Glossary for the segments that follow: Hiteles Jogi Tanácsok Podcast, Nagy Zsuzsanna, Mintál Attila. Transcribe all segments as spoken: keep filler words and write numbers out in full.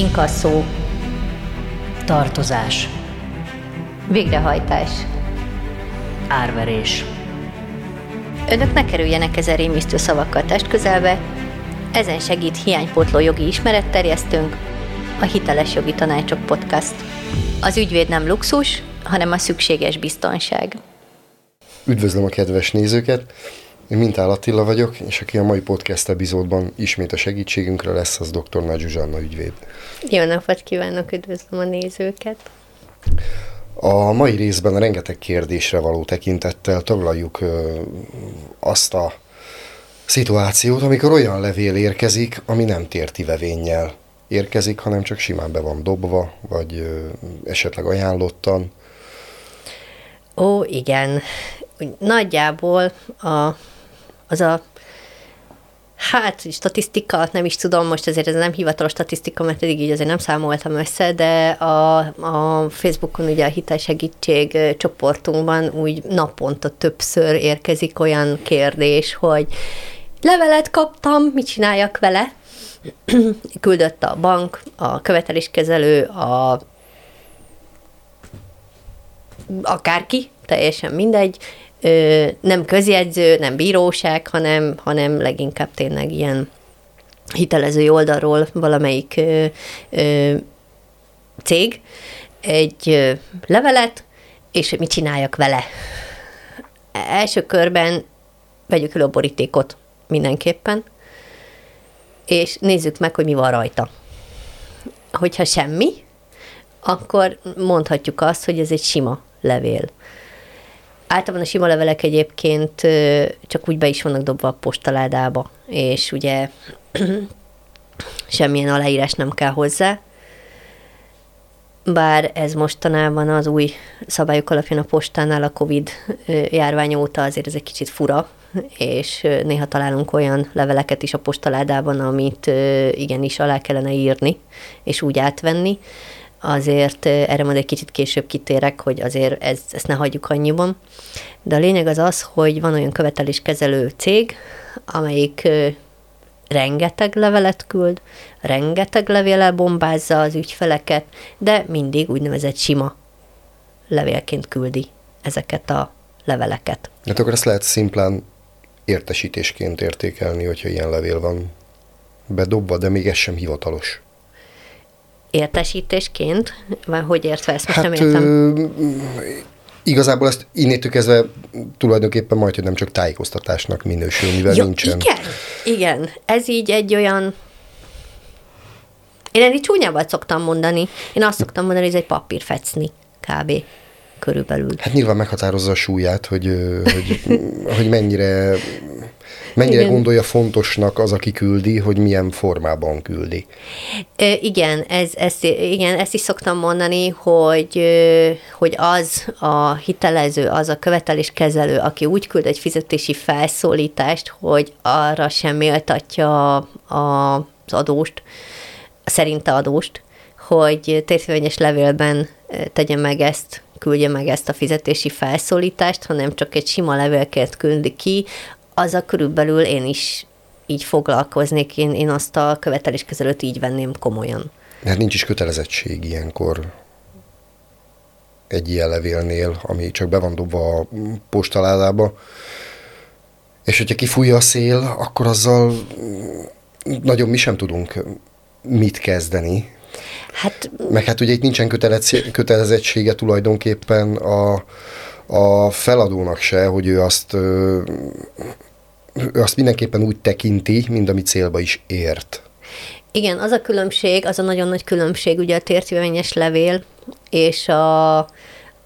inkasszó, tartozás, végrehajtás, árverés. Önök ne kerüljenek ezen rémisztő szavakkal testközelbe, ezen segít hiánypótló jogi ismeretterjesztőnk, a Hiteles Jogi Tanácsok Podcast. Az ügyvéd nem luxus, hanem a szükséges biztonság. Üdvözlöm a kedves nézőket! Én Mintál Attila vagyok, és aki a mai podcast epizódban ismét a segítségünkre lesz, az doktor Nagy Zsuzsanna ügyvéd. Jó napot kívánok, üdvözlöm a nézőket! A mai részben rengeteg kérdésre való tekintettel taglaljuk azt a szituációt, amikor olyan levél érkezik, ami nem térti vevénnyel érkezik, hanem csak simán be van dobva, vagy esetleg ajánlottan. Ó, igen. Nagyjából a, az a hát statisztika, nem is tudom, most azért ez nem hivatalos statisztika, mert eddig így azért nem számoltam össze, de a, a Facebookon ugye a Hitel-Segítség csoportunkban úgy naponta többször érkezik olyan kérdés, hogy levelet kaptam, mit csináljak vele? Küldött a bank, a követeléskezelő, a akárki, teljesen mindegy, Ö, nem közjegyző, nem bíróság, hanem, hanem leginkább tényleg ilyen hitelezői oldalról valamelyik ö, ö, cég egy ö, levelet, és mit csináljak vele. Első körben vegyük el a borítékot mindenképpen, és nézzük meg, hogy mi van rajta. Hogyha semmi, akkor mondhatjuk azt, hogy ez egy sima levél. Általában a sima levelek egyébként csak úgy be is vannak dobva a postaládába, és ugye semmilyen aláírás nem kell hozzá. Bár ez mostanában az új szabályok alapján a postánál a Covid járvány óta azért ez egy kicsit fura, és néha találunk olyan leveleket is a postaládában, amit igenis alá kellene írni, és úgy átvenni. Azért erre majd egy kicsit később kitérek, hogy azért ezt, ezt ne hagyjuk annyiban. De a lényeg az az, hogy van olyan követeléskezelő cég, amelyik rengeteg levelet küld, rengeteg levéllel bombázza az ügyfeleket, de mindig úgynevezett sima levélként küldi ezeket a leveleket. Hát akkor ezt lehet szimplán értesítésként értékelni, hogyha ilyen levél van bedobva, de még ez sem hivatalos. Értesítésként? Már hogy értve ezt most hát, nem értem? Ö, igazából ezt innétől kezdve tulajdonképpen majd, hogy nem csak tájékoztatásnak minősül, mivel ja, nincsen. Igen, igen. Ez így egy olyan... Én ennél csúnyában szoktam mondani. Én azt szoktam mondani, hogy ez egy papírfecni kb. Körülbelül. Hát nyilván meghatározza a súlyát, hogy, hogy, hogy mennyire, mennyire gondolja fontosnak az, aki küldi, hogy milyen formában küldi. Ö, igen, ez, ez, igen, ezt is szoktam mondani, hogy, hogy az a hitelező, az a követeléskezelő, aki úgy küld egy fizetési felszólítást, hogy arra sem méltatja a, a, az adóst, szerinte adóst, hogy térfényes levélben tegye meg ezt, küldje meg ezt a fizetési felszólítást, hanem csak egy sima levélként küldi ki, az a körülbelül én is így foglalkoznék, én, én azt a követeléskezelőt így venném komolyan. Hát nincs is kötelezettség ilyenkor egy ilyen levélnél, ami csak be van dobva a postaládába, és hogyha kifújja a szél, akkor azzal nagyon mi sem tudunk mit kezdeni. Hát, meg hát ugye itt nincsen kötelezettsége tulajdonképpen a, a feladónak se, hogy ő azt, ő azt mindenképpen úgy tekinti, mint ami célba is ért. Igen, az a különbség, az a nagyon nagy különbség, ugye a tértivényes levél és a,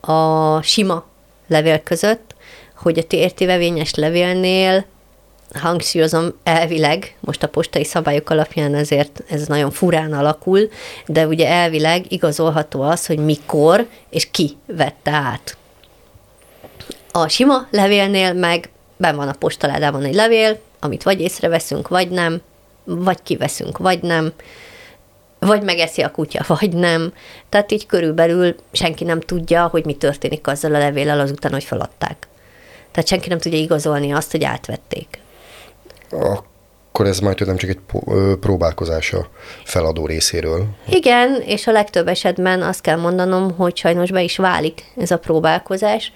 a sima levél között, hogy a tértivevényes levélnél hangsúlyozom elvileg, most a postai szabályok alapján ezért ez nagyon furán alakul, de ugye elvileg igazolható az, hogy mikor és ki vette át. A sima levélnél meg benn van a postaládában egy levél, amit vagy észreveszünk, vagy nem, vagy kiveszünk, vagy nem, vagy megeszi a kutya, vagy nem. Tehát így körülbelül senki nem tudja, hogy mi történik azzal a levéllel azután, hogy feladták. Tehát senki nem tudja igazolni azt, hogy átvették. A akkor ez majd nem csak egy próbálkozás a feladó részéről. Igen, és a legtöbb esetben azt kell mondanom, hogy sajnos be is válik ez a próbálkozás,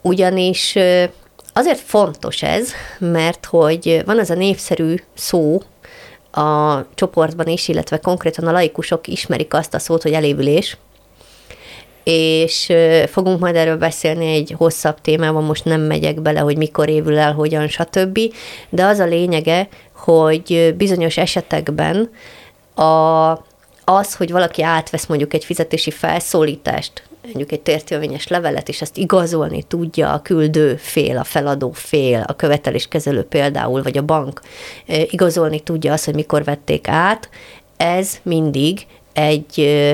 ugyanis azért fontos ez, mert hogy van ez a népszerű szó a csoportban is, illetve konkrétan a laikusok ismerik azt a szót, hogy elévülés, és fogunk majd erről beszélni egy hosszabb témában, most nem megyek bele, hogy mikor évül el, hogyan, stb. De az a lényege, hogy bizonyos esetekben a, az, hogy valaki átvesz mondjuk egy fizetési felszólítást, mondjuk egy tértélvényes levelet, és ezt igazolni tudja a küldő fél, a feladó fél, a követeléskezelő például, vagy a bank igazolni tudja azt, hogy mikor vették át, ez mindig egy ö,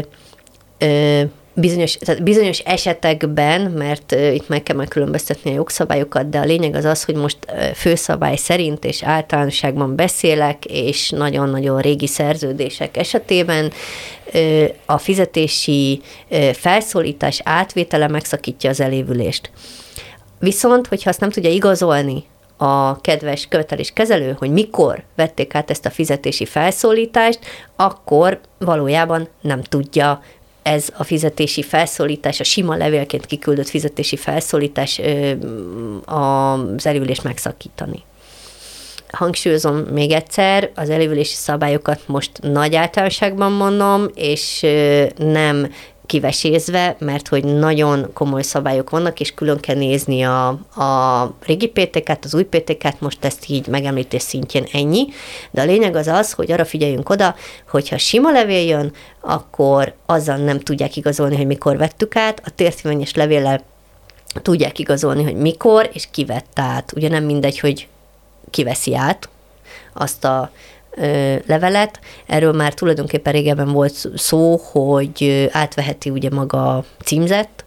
ö, Bizonyos, tehát bizonyos esetekben, mert itt meg kell megkülönböztetni a jogszabályokat, de a lényeg az az, hogy most főszabály szerint és általánosságban beszélek, és nagyon-nagyon régi szerződések esetében a fizetési felszólítás átvétele megszakítja az elévülést. Viszont, hogyha azt nem tudja igazolni a kedves követeléskezelő, hogy mikor vették át ezt a fizetési felszólítást, akkor valójában nem tudja ez a fizetési felszólítás, a sima levélként kiküldött fizetési felszólítás az elévülést megszakítani. Hangsúlyozom még egyszer, az elévülési szabályokat most nagy általánosságban mondom, és nem kivesézve, mert hogy nagyon komoly szabályok vannak, és külön kell nézni a, a régi pé té ká-t, az új pé té ká-t, most ezt így megemlítés szintjén ennyi, de a lényeg az az, hogy arra figyeljünk oda, hogyha sima levél jön, akkor azzal nem tudják igazolni, hogy mikor vettük át, a tértélvényes levéllel tudják igazolni, hogy mikor, és ki vett át. Ugye nem mindegy, hogy ki veszi át azt a levelet. Erről már tulajdonképpen régebben volt szó, hogy átveheti ugye maga a címzett,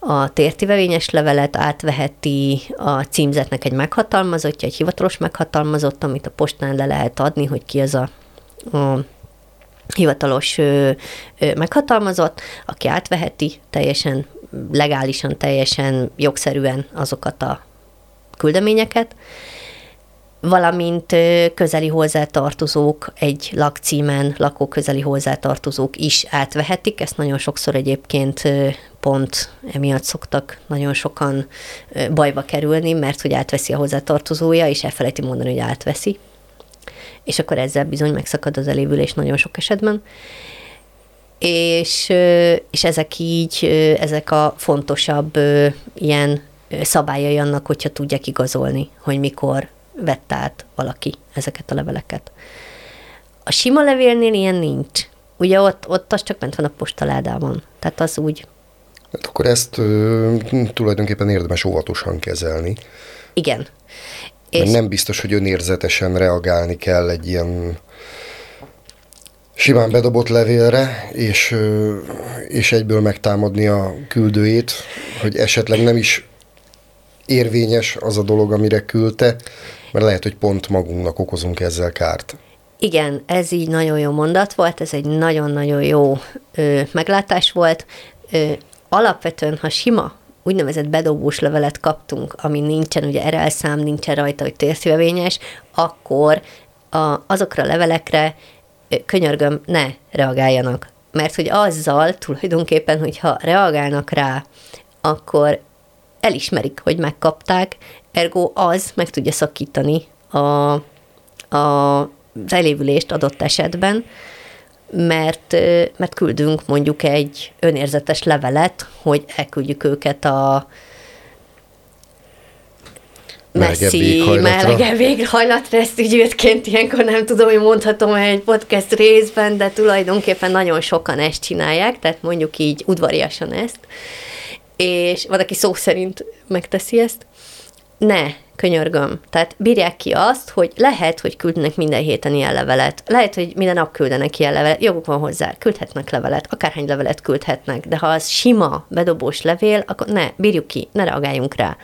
a tértélvényes levelet, átveheti a címzetnek egy meghatalmazottja, egy hivatalos meghatalmazott, amit a postán le lehet adni, hogy ki az a, a hivatalos ö, ö, meghatalmazott, aki átveheti teljesen legálisan, teljesen jogszerűen azokat a küldeményeket, valamint közeli hozzátartozók, egy lakcímen lakó közeli hozzátartozók is átvehetik, ezt nagyon sokszor egyébként pont emiatt szoktak nagyon sokan bajba kerülni, mert hogy átveszi a hozzátartozója, és elfelejti mondani, hogy átveszi, és akkor ezzel bizony megszakad az elévülés nagyon sok esetben, és, és ezek így, ezek a fontosabb ilyen szabályai annak, hogyha tudják igazolni, hogy mikor vett át valaki ezeket a leveleket. A sima levélnél ilyen nincs. Ugye ott, ott az csak bent van a postaládában. Tehát az úgy. Hát akkor ezt ö, tulajdonképpen érdemes óvatosan kezelni. Igen. És nem biztos, hogy önérzetesen reagálni kell egy ilyen simán bedobott levélre, és, ö, és egyből megtámadni a küldőjét, hogy esetleg nem is érvényes az a dolog, amire küldte, mert lehet, hogy pont magunknak okozunk ezzel kárt. Igen, ez így nagyon jó mondat volt, ez egy nagyon-nagyon jó ö, meglátás volt. Ö, alapvetően, ha sima, úgynevezett bedobós levelet kaptunk, ami nincsen, ugye er el szám, nincsen rajta, hogy tértélvényes, akkor a, azokra a levelekre ö, könyörgöm, ne reagáljanak. Mert hogy azzal tulajdonképpen, hogyha reagálnak rá, akkor elismerik, hogy megkapták, ergo az meg tudja szakítani a, a, az elévülést adott esetben, mert, mert küldünk mondjuk egy önérzetes levelet, hogy elküldjük őket a messzi, melegebb éghajlatra, ezt ügyvédként ilyenkor nem tudom, hogy mondhatom egy podcast részben, de tulajdonképpen nagyon sokan ezt csinálják, tehát mondjuk így udvariasan ezt, és van, aki szó szerint megteszi ezt. Ne, könyörgöm. Tehát bírják ki azt, hogy lehet, hogy küldenek minden héten ilyen levelet. Lehet, hogy minden nap küldenek ilyen levelet. Joguk van hozzá. Küldhetnek levelet. Akárhány levelet küldhetnek. De ha az sima, bedobós levél, akkor ne, bírjuk ki, ne reagáljunk rá.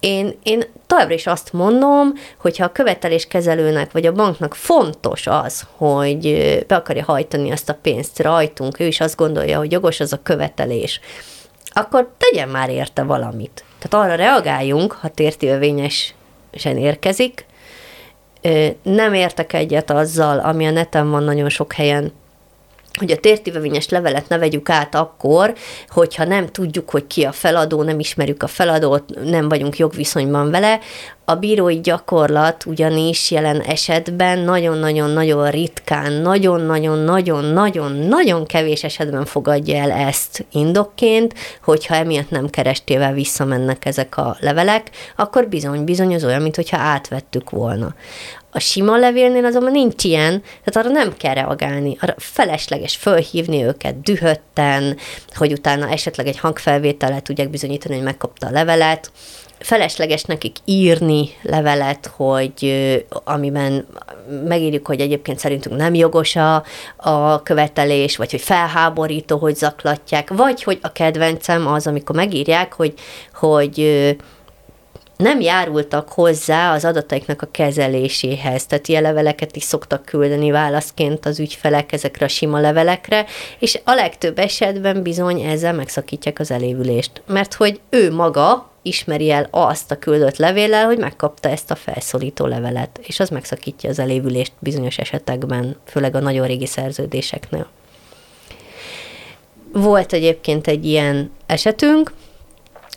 Én, én továbbra is azt mondom, hogyha a követeléskezelőnek vagy a banknak fontos az, hogy be akarja hajtani azt a pénzt rajtunk, ő is azt gondolja, hogy jogos az a követelés, akkor tegyen már érte valamit. Tehát arra reagáljunk, ha tértélvényesen érkezik, Nem értek egyet azzal, ami a neten van nagyon sok helyen, hogy a tértivevényes levelet ne vegyük át akkor, hogyha nem tudjuk, hogy ki a feladó, nem ismerjük a feladót, nem vagyunk jogviszonyban vele. A bírói gyakorlat ugyanis jelen esetben nagyon-nagyon-nagyon ritkán, nagyon-nagyon-nagyon-nagyon-nagyon kevés esetben fogadja el ezt indokként, hogyha emiatt nem kerestével visszamennek ezek a levelek, akkor bizony-bizony az olyan, mintha átvettük volna. A sima levélnél azonban nincs ilyen, tehát arra nem kell reagálni, arra felesleges fölhívni őket dühötten, hogy utána esetleg egy hangfelvétellel tudják bizonyítani, hogy megkapta a levelet, felesleges nekik írni levelet, hogy amiben megírjuk, hogy egyébként szerintünk nem jogos a, a követelés, vagy hogy felháborító, hogy zaklatják, vagy hogy a kedvencem az, amikor megírják, hogy, hogy nem járultak hozzá az adataiknak a kezeléséhez. Tehát ilyen leveleket is szoktak küldeni válaszként az ügyfelek ezekre a sima levelekre, és a legtöbb esetben bizony ezzel megszakítják az elévülést. Mert hogy ő maga ismeri el azt a küldött levéllel, hogy megkapta ezt a felszólító levelet, és az megszakítja az elévülést bizonyos esetekben, főleg a nagyon régi szerződéseknél. Volt egyébként egy ilyen esetünk,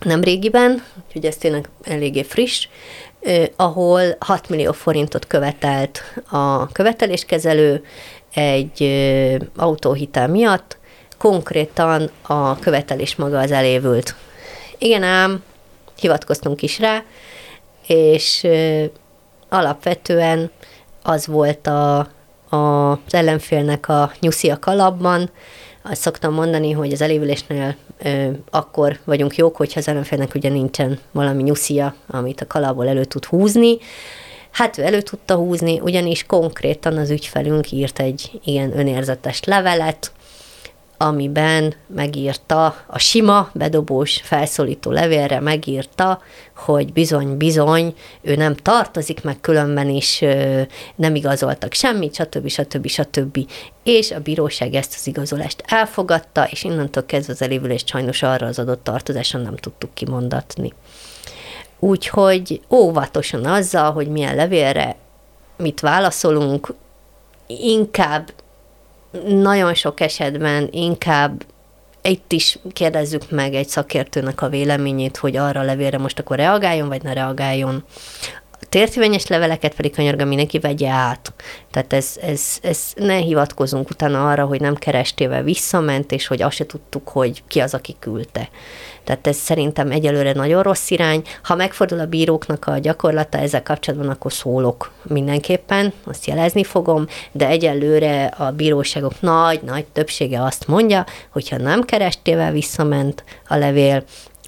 nem régiben, úgyhogy ez tényleg eléggé friss, eh, ahol hat millió forintot követelt a követeléskezelő egy eh, autóhitel miatt, konkrétan a követelés maga az elévült. Igen ám, hivatkoztunk is rá, és eh, alapvetően az volt a, a, az ellenfélnek a nyuszi a kalapban. Azt szoktam mondani, hogy az elévülésnél ö, akkor vagyunk jók, hogyha az ellenfélnek ugye nincsen valami nyuszia, amit a kalapból elő tud húzni. Hát ő elő tudta húzni, ugyanis konkrétan az ügyfelünk írt egy ilyen önérzetes levelet, amiben megírta a sima, bedobós felszólító levélre megírta, hogy bizony-bizony, ő nem tartozik, meg különben is ö, nem igazoltak semmit, stb. stb. stb. És a bíróság ezt az igazolást elfogadta, és innentől kezdve az elévülést sajnos arra az adott tartozáson nem tudtuk kimondatni. Úgyhogy óvatosan azzal, hogy milyen levélre mit válaszolunk, inkább nagyon sok esetben inkább itt is kérdezzük meg egy szakértőnek a véleményét, hogy arra a levélre most akkor reagáljon, vagy ne reagáljon. A tértivevényes leveleket pedig könyörgöm mindenki vegye át. Tehát ez, ez, ez ne hivatkozunk utána arra, hogy nem kerestével visszament, és hogy azt se tudtuk, hogy ki az, aki küldte. Tehát ez szerintem egyelőre nagyon rossz irány. Ha megfordul a bíróknak a gyakorlata ezzel kapcsolatban, akkor szólok mindenképpen, azt jelezni fogom, de egyelőre a bíróságok nagy-nagy többsége azt mondja, hogyha nem kerestével visszament a levél,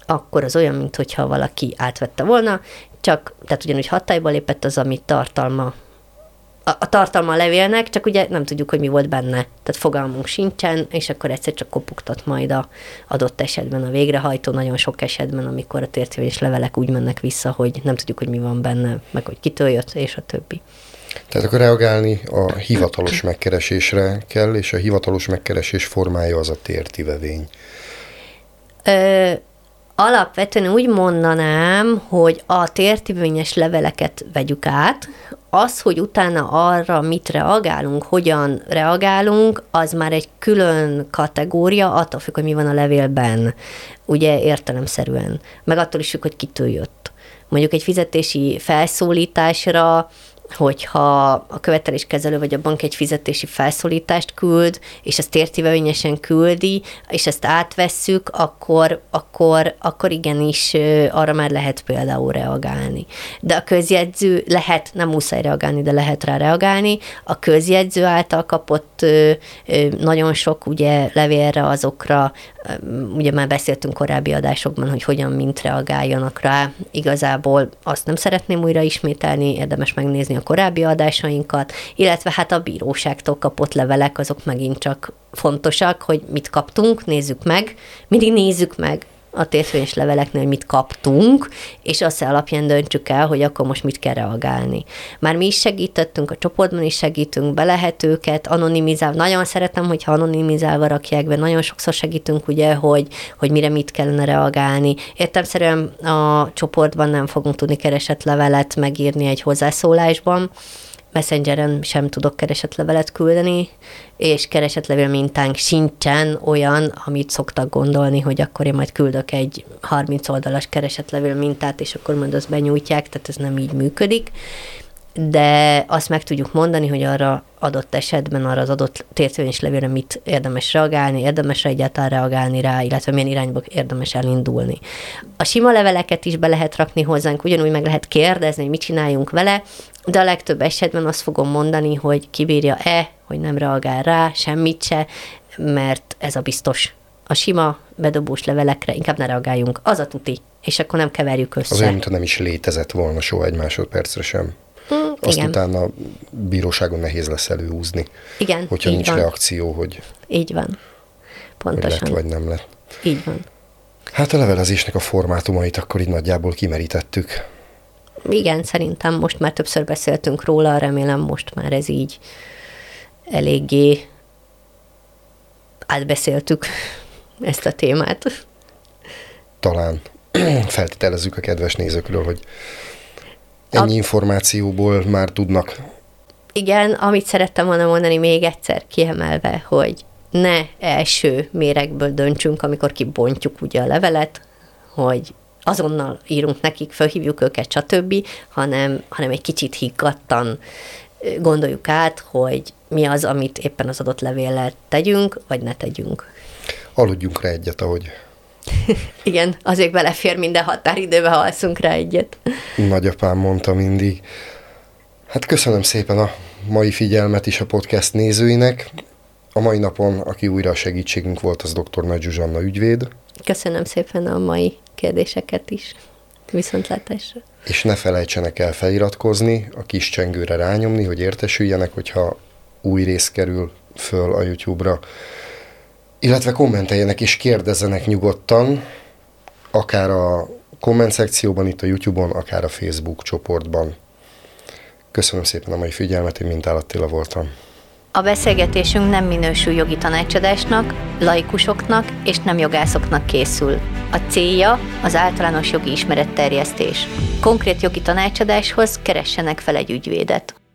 akkor az olyan, mintha valaki átvette volna, csak, tehát ugyanúgy hatályba lépett az, ami tartalma, a, a tartalma a levélnek, csak ugye nem tudjuk, hogy mi volt benne. Tehát fogalmunk sincsen, és akkor egyszer csak kopogtat majd a adott esetben a végrehajtó, nagyon sok esetben, amikor a tértivevényes levelek úgy mennek vissza, hogy nem tudjuk, hogy mi van benne, meg hogy kitől jött, és a többi. Tehát akkor reagálni a hivatalos megkeresésre kell, és a hivatalos megkeresés formája az a tértivevény. Ö, Alapvetően úgy mondanám, hogy a tértivevényes leveleket vegyük át, az, hogy utána arra mit reagálunk, hogyan reagálunk, az már egy külön kategória, attól függ, hogy mi van a levélben, ugye értelemszerűen, meg attól is függ, hogy kitől jött. Mondjuk egy fizetési felszólításra, hogyha a követeléskezelő vagy a bank egy fizetési felszólítást küld, és ezt tértivevényesen küldi, és ezt átvesszük, akkor, akkor, akkor igenis arra már lehet például reagálni. De a közjegyző lehet, nem muszáj reagálni, de lehet rá reagálni. A közjegyző által kapott nagyon sok ugye levélre azokra, ugye már beszéltünk korábbi adásokban, hogy hogyan, mint reagáljanak rá. Igazából azt nem szeretném újra ismételni, érdemes megnézni a korábbi adásainkat, illetve hát a bíróságtól kapott levelek, azok megint csak fontosak, hogy mit kaptunk, nézzük meg, mindig nézzük meg a tértivevényes leveleknél, hogy mit kaptunk, és azt alapján döntsük el, hogy akkor most mit kell reagálni. Már mi is segítettünk, a csoportban is segítünk, be lehet őket, anonimizálva, nagyon szeretem, hogyha anonimizálva rakják be, nagyon sokszor segítünk, ugye, hogy, hogy mire mit kellene reagálni. Értelemszerűen a csoportban nem fogunk tudni keresett levelet megírni egy hozzászólásban, Messengeren sem tudok keresetlevelet küldeni, és keresetlevél mintánk sincsen olyan, amit szoktak gondolni, hogy akkor én majd küldök egy harminc oldalas keresetlevél mintát, és akkor majd azt benyújtják, tehát ez nem így működik. De azt meg tudjuk mondani, hogy arra adott esetben, arra az adott tétlenülésre mit érdemes reagálni, érdemes egyáltalán reagálni rá, illetve milyen irányba érdemes elindulni. A sima leveleket is be lehet rakni hozzánk, ugyanúgy meg lehet kérdezni, hogy mit csináljunk vele, de a legtöbb esetben azt fogom mondani, hogy kibírja-e, hogy nem reagál rá, semmit se, mert ez a biztos. A sima bedobós levelekre inkább ne reagáljunk, az a tuti, és akkor nem keverjük össze. Az olyan, mintha nem is létezett volna soha egy másodpercre sem. Mm, Azt igen. utána a bíróságon nehéz lesz előhúzni, igen, hogyha nincs van. reakció, hogy így van. Pontosan. Hogy lett vagy nem lett. Így van. Hát a levelezésnek a formátumait akkor így nagyjából kimerítettük. Igen, szerintem most már többször beszéltünk róla, remélem most már ez így eléggé átbeszéltük ezt a témát. Talán feltételezzük a kedves nézőkről, hogy ennyi információból már tudnak. Igen, amit szerettem volna mondani még egyszer kiemelve, hogy ne első méregből döntsünk, amikor kibontjuk ugye a levelet, hogy azonnal írunk nekik, fölhívjuk őket, stb., hanem, hanem egy kicsit higgadtan gondoljuk át, hogy mi az, amit éppen az adott levéllel tegyünk, vagy ne tegyünk. Aludjunk rá egyet, ahogy... Igen, azért belefér minden határidőbe, ha alszunk rá egyet. Nagyapám mondta mindig. Hát köszönöm szépen a mai figyelmet is a podcast nézőinek. A mai napon, aki újra a segítségünk volt, az dr. Nagy Zsuzsanna ügyvéd. Köszönöm szépen a mai kérdéseket is. Viszontlátásra. És ne felejtsenek el feliratkozni, a kis csengőre rányomni, hogy értesüljenek, hogyha új rész kerül föl a YouTube-ra. Illetve kommenteljenek és kérdezzenek nyugodtan, akár a komment szekcióban itt a YouTube-on, akár a Facebook csoportban. Köszönöm szépen a mai figyelmet, én Mintál Attila voltam. A beszélgetésünk nem minősül jogi tanácsadásnak, laikusoknak és nem jogászoknak készül. A célja az általános jogi ismeretterjesztés. Konkrét jogi tanácsadáshoz keressenek fel egy ügyvédet.